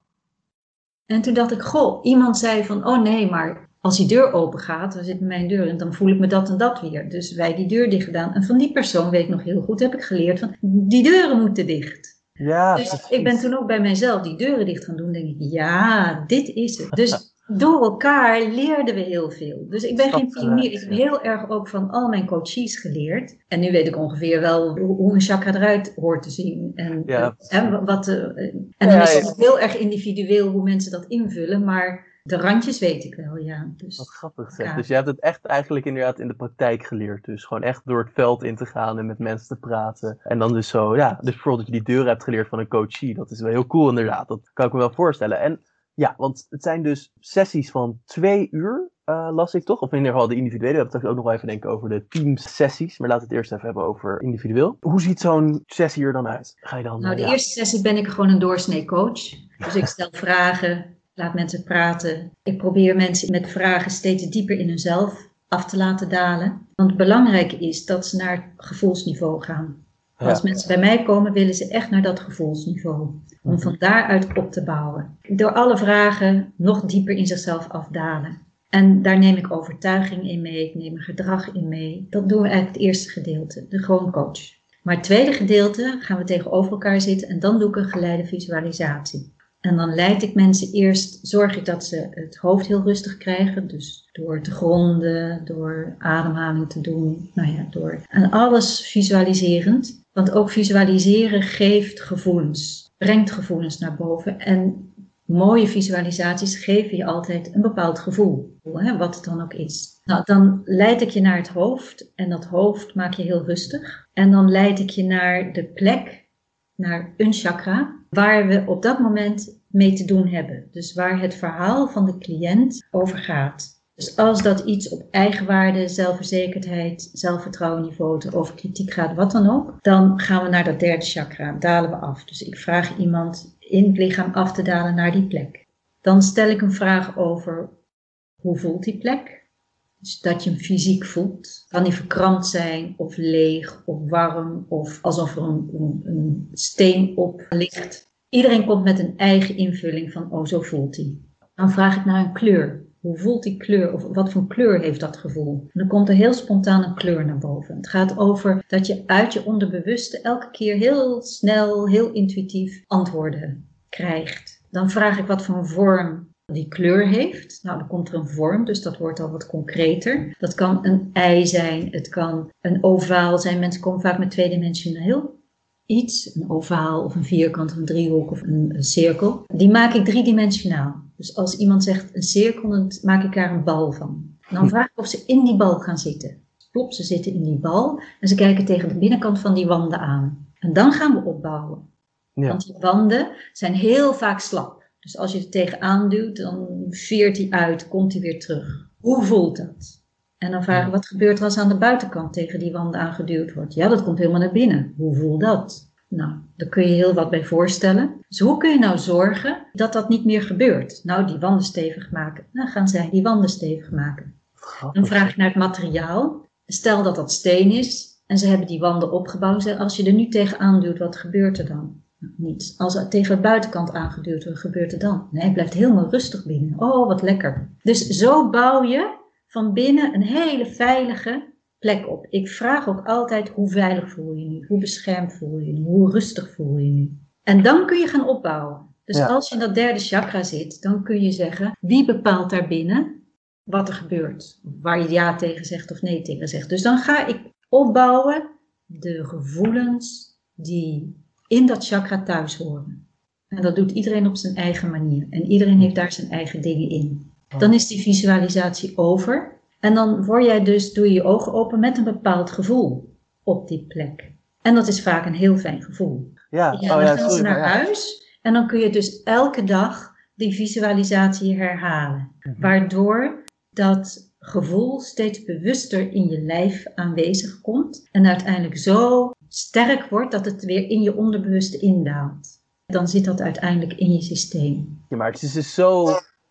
En toen dacht ik, goh, iemand zei van, oh nee, maar... Als die deur open gaat, dan zit mijn deur en dan voel ik me dat en dat weer. Dus wij die deur dicht gedaan. En van die persoon weet ik nog heel goed, heb ik geleerd van die deuren moeten dicht. Ja, dus precies. Ik ben toen ook bij mijzelf die deuren dicht gaan doen. Denk ik, ja, dit is het. Dus door elkaar leerden we heel veel. Dus ik ben geen pionier. Ik heb heel erg ook van al mijn coaches geleerd. En nu weet ik ongeveer wel hoe een chakra eruit hoort te zien. En, ja. en, wat, en dan is het heel erg individueel hoe mensen dat invullen, maar... De randjes weet ik wel, ja. Dus, wat grappig zeg. Ja. Dus je hebt het echt eigenlijk inderdaad in de praktijk geleerd. Dus gewoon echt door het veld in te gaan en met mensen te praten. En dan dus zo, ja. Dus vooral dat je die deuren hebt geleerd van een coachie. Dat is wel heel cool inderdaad. Dat kan ik me wel voorstellen. En ja, want het zijn dus sessies van twee uur, uh, las ik toch? Of in ieder geval de individuele. We hebben straks ook nog wel even denken over de teamsessies. Maar laten we het eerst even hebben over individueel. Hoe ziet zo'n sessie er dan uit? Ga je dan, nou, de ja. eerste sessie ben ik gewoon een doorsnee coach. Dus ik stel vragen... Laat mensen praten. Ik probeer mensen met vragen steeds dieper in hunzelf af te laten dalen. Want belangrijk is dat ze naar gevoelsniveau gaan. Ja. Als mensen bij mij komen, willen ze echt naar dat gevoelsniveau. Om van daaruit op te bouwen. Door alle vragen nog dieper in zichzelf afdalen. En daar neem ik overtuiging in mee. Ik neem een gedrag in mee. Dat doen we eigenlijk het eerste gedeelte. De gewoon coach. Maar het tweede gedeelte gaan we tegenover elkaar zitten. En dan doe ik een geleide visualisatie. En dan leid ik mensen eerst, zorg ik dat ze het hoofd heel rustig krijgen. Dus door te gronden, door ademhaling te doen. Nou ja, door. En alles visualiserend. Want ook visualiseren geeft gevoelens. Brengt gevoelens naar boven. En mooie visualisaties geven je altijd een bepaald gevoel. Hè, wat het dan ook is. Nou, dan leid ik je naar het hoofd. En dat hoofd maak je heel rustig. En dan leid ik je naar de plek. Naar een chakra. Waar we op dat moment mee te doen hebben. Dus waar het verhaal van de cliënt over gaat. Dus als dat iets op eigenwaarde, zelfverzekerdheid, zelfvertrouwenniveau, over kritiek gaat, wat dan ook. Dan gaan we naar dat derde chakra, dalen we af. Dus ik vraag iemand in het lichaam af te dalen naar die plek. Dan stel ik een vraag over hoe voelt die plek? Dus dat je hem fysiek voelt. Kan die verkrampt zijn of leeg of warm of alsof er een, een, een steen op ligt. Iedereen komt met een eigen invulling van oh zo voelt hij. Dan vraag ik naar een kleur. Hoe voelt die kleur of wat voor kleur heeft dat gevoel? En dan komt er heel spontaan een kleur naar boven. Het gaat over dat je uit je onderbewuste elke keer heel snel, heel intuïtief antwoorden krijgt. Dan vraag ik wat voor een vorm die kleur heeft. Nou, dan komt er een vorm, dus dat wordt al wat concreter. Dat kan een ei zijn, het kan een ovaal zijn. Mensen komen vaak met tweedimensioneel iets. Een ovaal of een vierkant, een driehoek of een, een cirkel. Die maak ik driedimensionaal. Dus als iemand zegt een cirkel, dan maak ik daar een bal van. En dan vraag ik of ze in die bal gaan zitten. Plop, ze zitten in die bal en ze kijken tegen de binnenkant van die wanden aan. En dan gaan we opbouwen. Ja. Want die wanden zijn heel vaak slap. Dus als je er tegenaan duwt, dan veert hij uit, komt hij weer terug. Hoe voelt dat? En dan vragen we, wat gebeurt er als aan de buitenkant tegen die wanden aangeduwd wordt? Ja, dat komt helemaal naar binnen. Hoe voelt dat? Nou, daar kun je heel wat bij voorstellen. Dus hoe kun je nou zorgen dat dat niet meer gebeurt? Nou, die wanden stevig maken. Nou, gaan zij die wanden stevig maken. Dan vraag je naar het materiaal. Stel dat dat steen is en ze hebben die wanden opgebouwd. Als je er nu tegenaan duwt, wat gebeurt er dan? Niets. Als het tegen de buitenkant aangeduwd wordt, gebeurt er dan? Nee, het blijft helemaal rustig binnen. Oh, wat lekker. Dus zo bouw je van binnen een hele veilige plek op. Ik vraag ook altijd, hoe veilig voel je nu? Hoe beschermd voel je nu? Hoe rustig voel je nu? En dan kun je gaan opbouwen. Dus ja. Als je in dat derde chakra zit, dan kun je zeggen, wie bepaalt daar binnen wat er gebeurt? Waar je ja tegen zegt of nee tegen zegt. Dus dan ga ik opbouwen de gevoelens die in dat chakra thuis horen. En dat doet iedereen op zijn eigen manier. En iedereen heeft daar zijn eigen dingen in. Dan is die visualisatie over. En dan word jij dus, doe je je ogen open met een bepaald gevoel op die plek. En dat is vaak een heel fijn gevoel. Ja, ja, dan oh ja, gaan ze naar ja. huis. En dan kun je dus elke dag die visualisatie herhalen. Mm-hmm. Waardoor dat gevoel steeds bewuster in je lijf aanwezig komt. En uiteindelijk zo sterk wordt dat het weer in je onderbewuste indaalt. Dan zit dat uiteindelijk in je systeem. Ja, maar het is dus zo...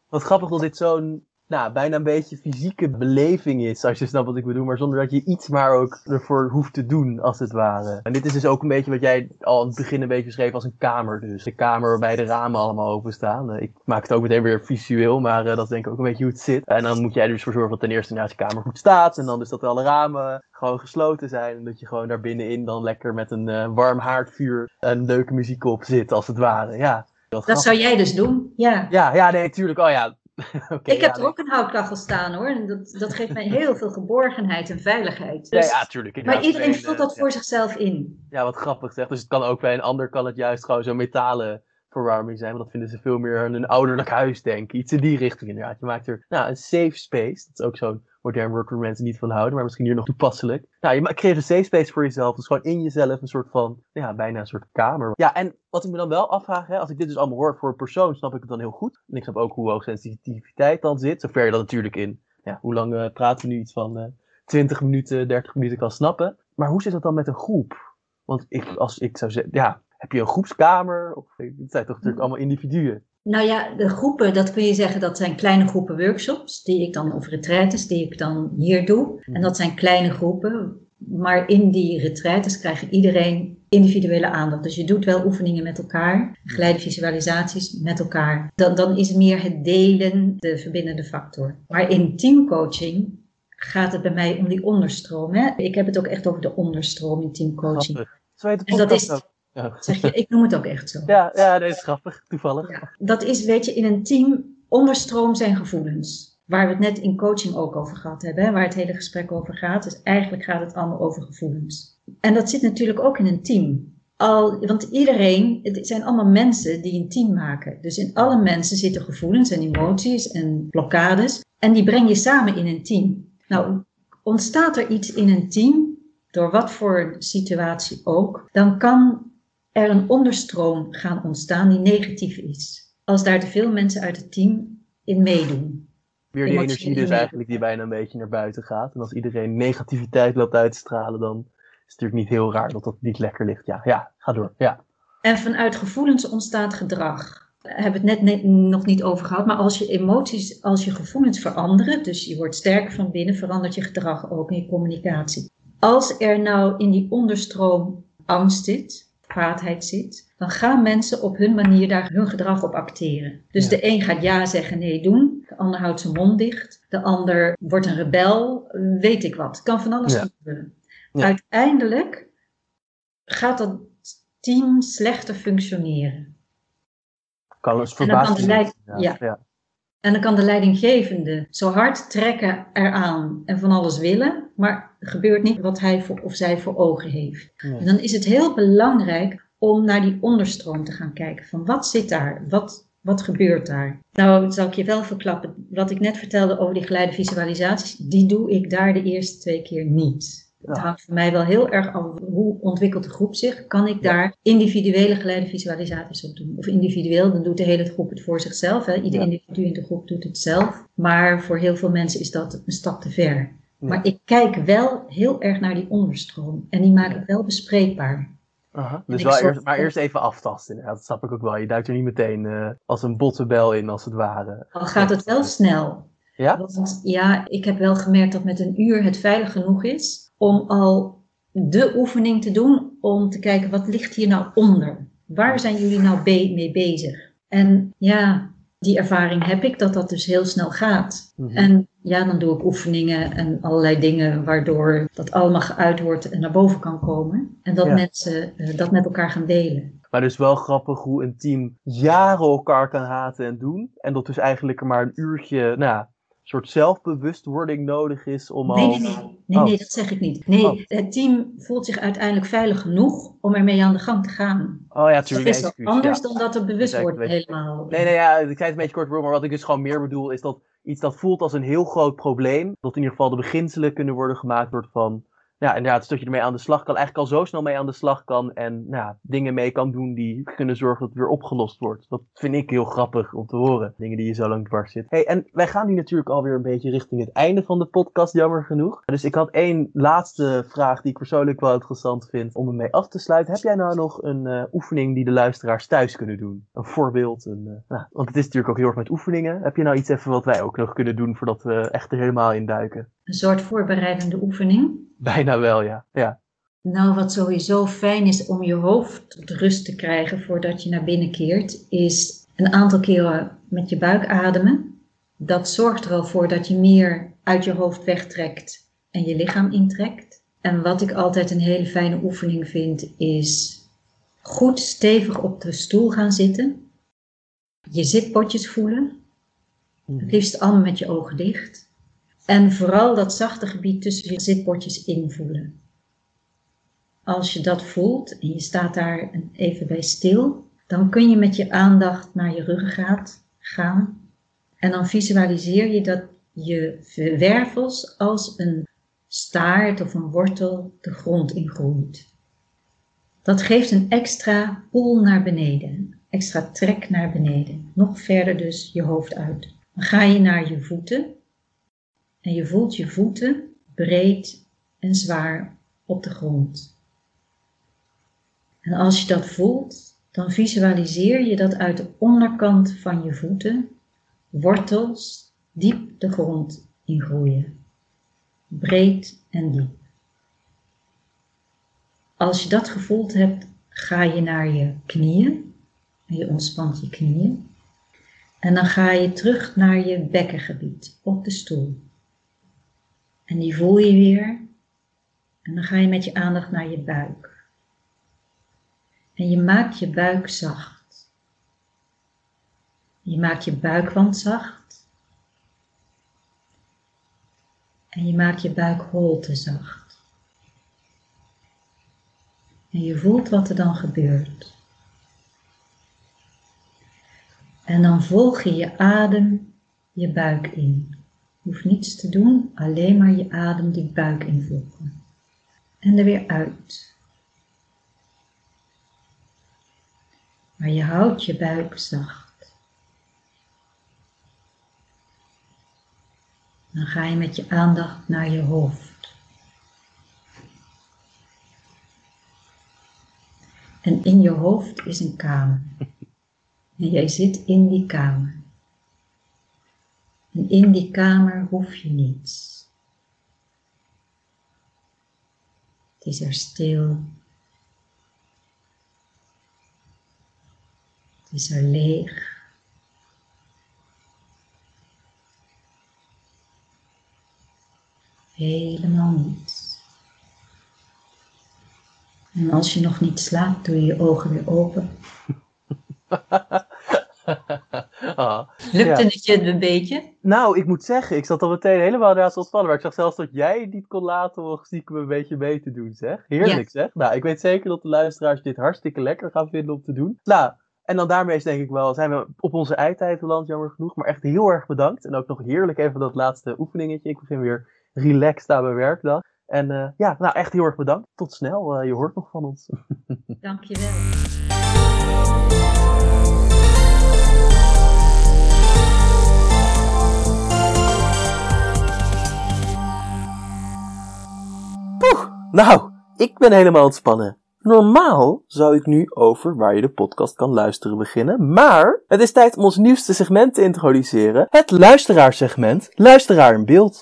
Wat grappig dat dit zo'n... Nou, bijna een beetje fysieke beleving is, als je snapt wat ik bedoel, maar zonder dat je iets maar ook ervoor hoeft te doen, als het ware. En dit is dus ook een beetje wat jij al in het begin een beetje beschreef als een kamer dus. De kamer waarbij de ramen allemaal open staan. Ik maak het ook meteen weer visueel, maar uh, dat is denk ik ook een beetje hoe het zit. En dan moet jij er dus voor zorgen dat ten eerste naast je kamer goed staat, en dan dus dat alle ramen gewoon gesloten zijn, en dat je gewoon daar binnenin dan lekker met een uh, warm haardvuur een leuke muziek op zit, als het ware, ja. Dat, dat zou jij dus doen, ja. Ja, ja, nee, tuurlijk, oh ja. Okay, ik heb ja, er ook een houtkachel staan hoor. En dat, dat geeft mij heel veel geborgenheid en veiligheid. Dus, ja, ja, tuurlijk. Maar iedereen vult dat ja. voor zichzelf in. Ja, wat grappig zeg. Dus het kan ook bij een ander kan het juist gewoon zo'n metalen verwarming zijn. Want dat vinden ze veel meer een ouderlijk huis, denk ik. Iets in die richting inderdaad. Je maakt er nou, een safe space. Dat is ook zo'n modern woord waar mensen niet van houden. Maar misschien hier nog toepasselijk. Nou, je creëert een safe space voor jezelf. Dus gewoon in jezelf een soort van, ja, bijna een soort kamer. Ja, en wat ik me dan wel afvraag, hè, als ik dit dus allemaal hoor voor een persoon, snap ik het dan heel goed. En ik snap ook hoe hoog sensitiviteit dan zit. Zover je dat natuurlijk in, ja, hoe lang uh, praten we nu iets van uh, twintig minuten, dertig minuten kan snappen. Maar hoe zit dat dan met een groep? Want ik, als ik zou zeggen, ja, heb je een groepskamer? Of, het zijn toch natuurlijk allemaal individuen? Nou ja, de groepen, dat kun je zeggen, dat zijn kleine groepen workshops, die ik dan, of retraites, die ik dan hier doe. En dat zijn kleine groepen, maar in die retraites krijgt iedereen individuele aandacht. Dus je doet wel oefeningen met elkaar, geleide visualisaties met elkaar. Dan, dan is meer het delen de verbindende factor. Maar in teamcoaching gaat het bij mij om die onderstroom. Hè? Ik heb het ook echt over de onderstroom in teamcoaching. Zo heet het en dat is ook. Ja. Zeg je, ik noem het ook echt zo. Ja, ja, dat is grappig, toevallig. Ja, dat is, weet je, in een team, onderstroom zijn gevoelens. Waar we het net in coaching ook over gehad hebben, hè, waar het hele gesprek over gaat. Dus eigenlijk gaat het allemaal over gevoelens. En dat zit natuurlijk ook in een team. Al, want iedereen, het zijn allemaal mensen die een team maken. Dus in alle mensen zitten gevoelens en emoties en blokkades. En die breng je samen in een team. Nou, ontstaat er iets in een team, door wat voor situatie ook, dan kan er een onderstroom gaan ontstaan die negatief is. Als daar te veel mensen uit het team in meedoen. Weer die Emotie energie dus meedoen. Eigenlijk die bijna een beetje naar buiten gaat. En als iedereen negativiteit loopt uit te stralen, dan is het natuurlijk niet heel raar dat dat niet lekker ligt. Ja, ja, ga door. Ja. En vanuit gevoelens ontstaat gedrag. Daar hebben we het net nog niet over gehad. Maar als je emoties, als je gevoelens veranderen, dus je wordt sterker van binnen, verandert je gedrag ook in je communicatie. Als er nou in die onderstroom angst zit, kwaadheid zit, dan gaan mensen op hun manier daar hun gedrag op acteren. Dus ja. De een gaat ja zeggen, nee doen. De ander houdt zijn mond dicht. De ander wordt een rebel, weet ik wat. Kan van alles gebeuren. Ja. Ja. Uiteindelijk gaat dat team slechter functioneren. Kan het verbaasd zijn. Ja. Ja. En dan kan de leidinggevende zo hard trekken eraan en van alles willen, maar er gebeurt niet wat hij voor, of zij voor ogen heeft. Nee. En dan is het heel belangrijk om naar die onderstroom te gaan kijken. Van wat zit daar? Wat, wat gebeurt daar? Nou, zal ik je wel verklappen. Wat ik net vertelde over die geleide visualisaties, die doe ik daar de eerste twee keer niet. Ja. Het hangt voor mij wel heel erg af hoe ontwikkelt de groep zich. Kan ik daar individuele geleide visualisaties op doen? Of individueel, dan doet de hele groep het voor zichzelf. Hè? Ieder ja. individu in de groep doet het zelf. Maar voor heel veel mensen is dat een stap te ver. Ja. Maar ik kijk wel heel erg naar die onderstroom. En die maak ik wel bespreekbaar. Aha, dus wel eerst, maar eerst even aftasten. Ja, dat snap ik ook wel. Je duikt er niet meteen uh, als een botte bel in, als het ware. Al gaat het wel snel. Ja? Want ja, ik heb wel gemerkt dat met een uur het veilig genoeg is om al de oefening te doen, om te kijken, wat ligt hier nou onder? Waar zijn jullie nou be- mee bezig? En ja, die ervaring heb ik, dat dat dus heel snel gaat. Mm-hmm. En ja, dan doe ik oefeningen en allerlei dingen, waardoor dat allemaal geuit wordt en naar boven kan komen. En dat ja. mensen uh, dat met elkaar gaan delen. Maar dus wel grappig hoe een team jaren elkaar kan haten en doen. En dat dus eigenlijk maar een uurtje, nou, een soort zelfbewustwording nodig is om al... Nee, nee, nee, nee, nee, dat zeg ik niet. Nee, oh. Het team voelt zich uiteindelijk veilig genoeg om ermee aan de gang te gaan. Oh ja, tuurlijk. Dat is wel anders ja. dan dat er bewustwording beetje... helemaal... Nee, nee, ja, ik zei het een beetje kort, maar wat ik dus gewoon meer bedoel is dat iets dat voelt als een heel groot probleem, dat in ieder geval de beginselen kunnen worden gemaakt door van, ja, inderdaad, dat je ermee aan de slag kan, eigenlijk al zo snel mee aan de slag kan en nou, dingen mee kan doen die kunnen zorgen dat het weer opgelost wordt. Dat vind ik heel grappig om te horen. Dingen die je zo lang dwars zit. Hey, en wij gaan nu natuurlijk alweer een beetje richting het einde van de podcast, jammer genoeg. Dus ik had één laatste vraag die ik persoonlijk wel interessant vind om ermee af te sluiten. Heb jij nou nog een uh, oefening die de luisteraars thuis kunnen doen? Een voorbeeld? Een, uh, nou, want het is natuurlijk ook heel erg met oefeningen. Heb je nou iets even wat wij ook nog kunnen doen voordat we echt er helemaal in duiken? Een soort voorbereidende oefening? Bijna wel, ja. ja. Nou, wat sowieso fijn is om je hoofd tot rust te krijgen voordat je naar binnen keert, is een aantal keren met je buik ademen. Dat zorgt er al voor dat je meer uit je hoofd wegtrekt en je lichaam intrekt. En wat ik altijd een hele fijne oefening vind, is goed stevig op de stoel gaan zitten. Je zitpotjes voelen. Het liefst allemaal met je ogen dicht. En vooral dat zachte gebied tussen je zitbordjes invoelen. Als je dat voelt en je staat daar even bij stil, Dan kun je met je aandacht naar je ruggengraat gaan. En dan visualiseer je dat je wervels als een staart of een wortel de grond ingroeit. Dat geeft een extra pool naar beneden, extra trek naar beneden. Nog verder dus je hoofd uit. Dan ga je naar je voeten en je voelt je voeten breed en zwaar op de grond. En als je dat voelt, dan visualiseer je dat uit de onderkant van je voeten wortels diep de grond ingroeien. Breed en diep. Als je dat gevoeld hebt, ga je naar je knieën. Je ontspant je knieën. En dan ga je terug naar je bekkengebied, op de stoel. En die voel je weer. En dan ga je met je aandacht naar je buik. En je maakt je buik zacht. Je maakt je buikwand zacht. En je maakt je buikholte zacht. En je voelt wat er dan gebeurt. En dan volg je je adem je buik in. Je hoeft niets te doen, alleen maar je adem die buik involgen. En er weer uit. Maar je houdt je buik zacht. Dan ga je met je aandacht naar je hoofd. En in je hoofd is een kamer. En jij zit in die kamer. En in die kamer hoef je niets. Het is er stil. Het is er leeg. Helemaal niets. En als je nog niet slaapt, doe je je ogen weer open. ah, Lukte ja. het je een beetje? Nou, ik moet zeggen, ik zat al meteen helemaal naast te ontspannen. Maar ik zag zelfs dat jij het niet kon laten om stiekem een beetje mee te doen, zeg. Heerlijk, ja. zeg. Nou, ik weet zeker dat de luisteraars dit hartstikke lekker gaan vinden om te doen. Nou... En dan daarmee is denk ik wel, zijn we op onze eindtijd beland, jammer genoeg. Maar echt heel erg bedankt. En ook nog heerlijk even dat laatste oefeningetje. Ik begin weer relaxed aan mijn werkdag. En uh, ja, nou echt heel erg bedankt. Tot snel, uh, je hoort nog van ons. Dankjewel. Poeh, nou, ik ben helemaal ontspannen. Normaal zou ik nu over waar je de podcast kan luisteren beginnen, maar het is tijd om ons nieuwste segment te introduceren. Het luisteraarsegment, Luisteraar in Beeld.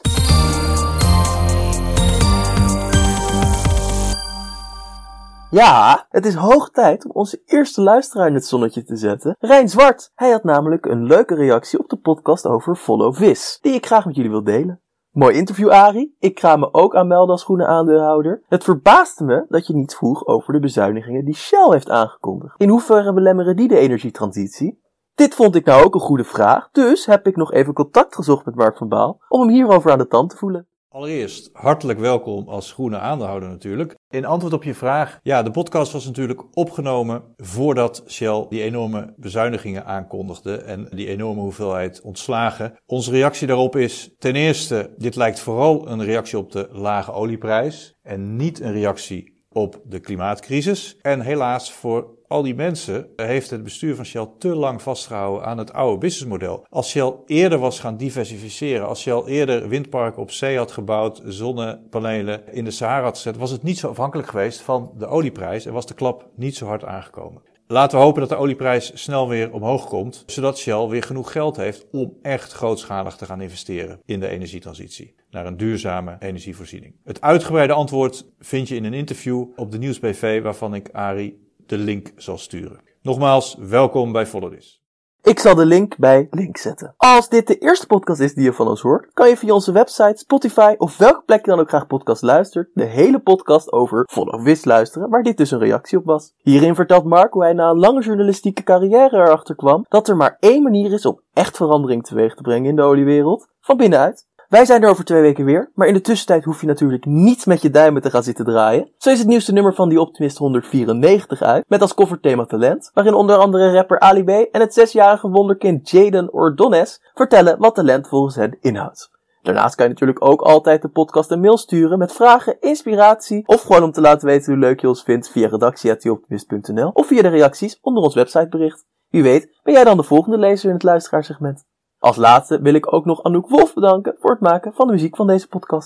Ja, het is hoog tijd om onze eerste luisteraar in het zonnetje te zetten, Rijn Zwart. Hij had namelijk een leuke reactie op de podcast over Follow This, die ik graag met jullie wil delen. Mooi interview, Arie. Ik ga me ook aanmelden als groene aandeelhouder. Het verbaasde me dat je niet vroeg over de bezuinigingen die Shell heeft aangekondigd. In hoeverre belemmeren die de energietransitie? Dit vond ik nou ook een goede vraag, dus heb ik nog even contact gezocht met Mark van Baal om hem hierover aan de tand te voelen. Allereerst, hartelijk welkom als groene aandeelhouder natuurlijk. In antwoord op je vraag, ja, de podcast was natuurlijk opgenomen voordat Shell die enorme bezuinigingen aankondigde en die enorme hoeveelheid ontslagen. Onze reactie daarop is, ten eerste, dit lijkt vooral een reactie op de lage olieprijs en niet een reactie op de klimaatcrisis. En helaas voor al die mensen heeft het bestuur van Shell te lang vastgehouden aan het oude businessmodel. Als Shell eerder was gaan diversificeren, als Shell eerder windparken op zee had gebouwd, zonnepanelen in de Sahara had gezet, was het niet zo afhankelijk geweest van de olieprijs en was de klap niet zo hard aangekomen. Laten we hopen dat de olieprijs snel weer omhoog komt, zodat Shell weer genoeg geld heeft om echt grootschalig te gaan investeren in de energietransitie naar een duurzame energievoorziening. Het uitgebreide antwoord vind je in een interview op de Nieuwsbv, waarvan ik Arie de link zal sturen. Nogmaals, welkom bij Follow This. Ik zal de link bij link zetten. Als dit de eerste podcast is die je van ons hoort, kan je via onze website, Spotify of welke plek je dan ook graag podcast luistert, de hele podcast over Follow This luisteren, waar dit dus een reactie op was. Hierin vertelt Mark hoe hij na een lange journalistieke carrière erachter kwam dat er maar één manier is om echt verandering teweeg te brengen in de oliewereld, van binnenuit. Wij zijn er over twee weken weer, maar in de tussentijd hoef je natuurlijk niet met je duimen te gaan zitten draaien. Zo is het nieuwste nummer van die Optimist honderdvierennegentig uit, met als coverthema talent, waarin onder andere rapper Ali B en het zesjarige wonderkind Jaden Ordones vertellen wat talent volgens hen inhoudt. Daarnaast kan je natuurlijk ook altijd de podcast een mail sturen met vragen, inspiratie of gewoon om te laten weten hoe leuk je ons vindt via redactie punt die optimist punt n l of via de reacties onder ons websitebericht. Wie weet ben jij dan de volgende lezer in het luisteraarsegment. Als laatste wil ik ook nog Anouk Wolf bedanken voor het maken van de muziek van deze podcast.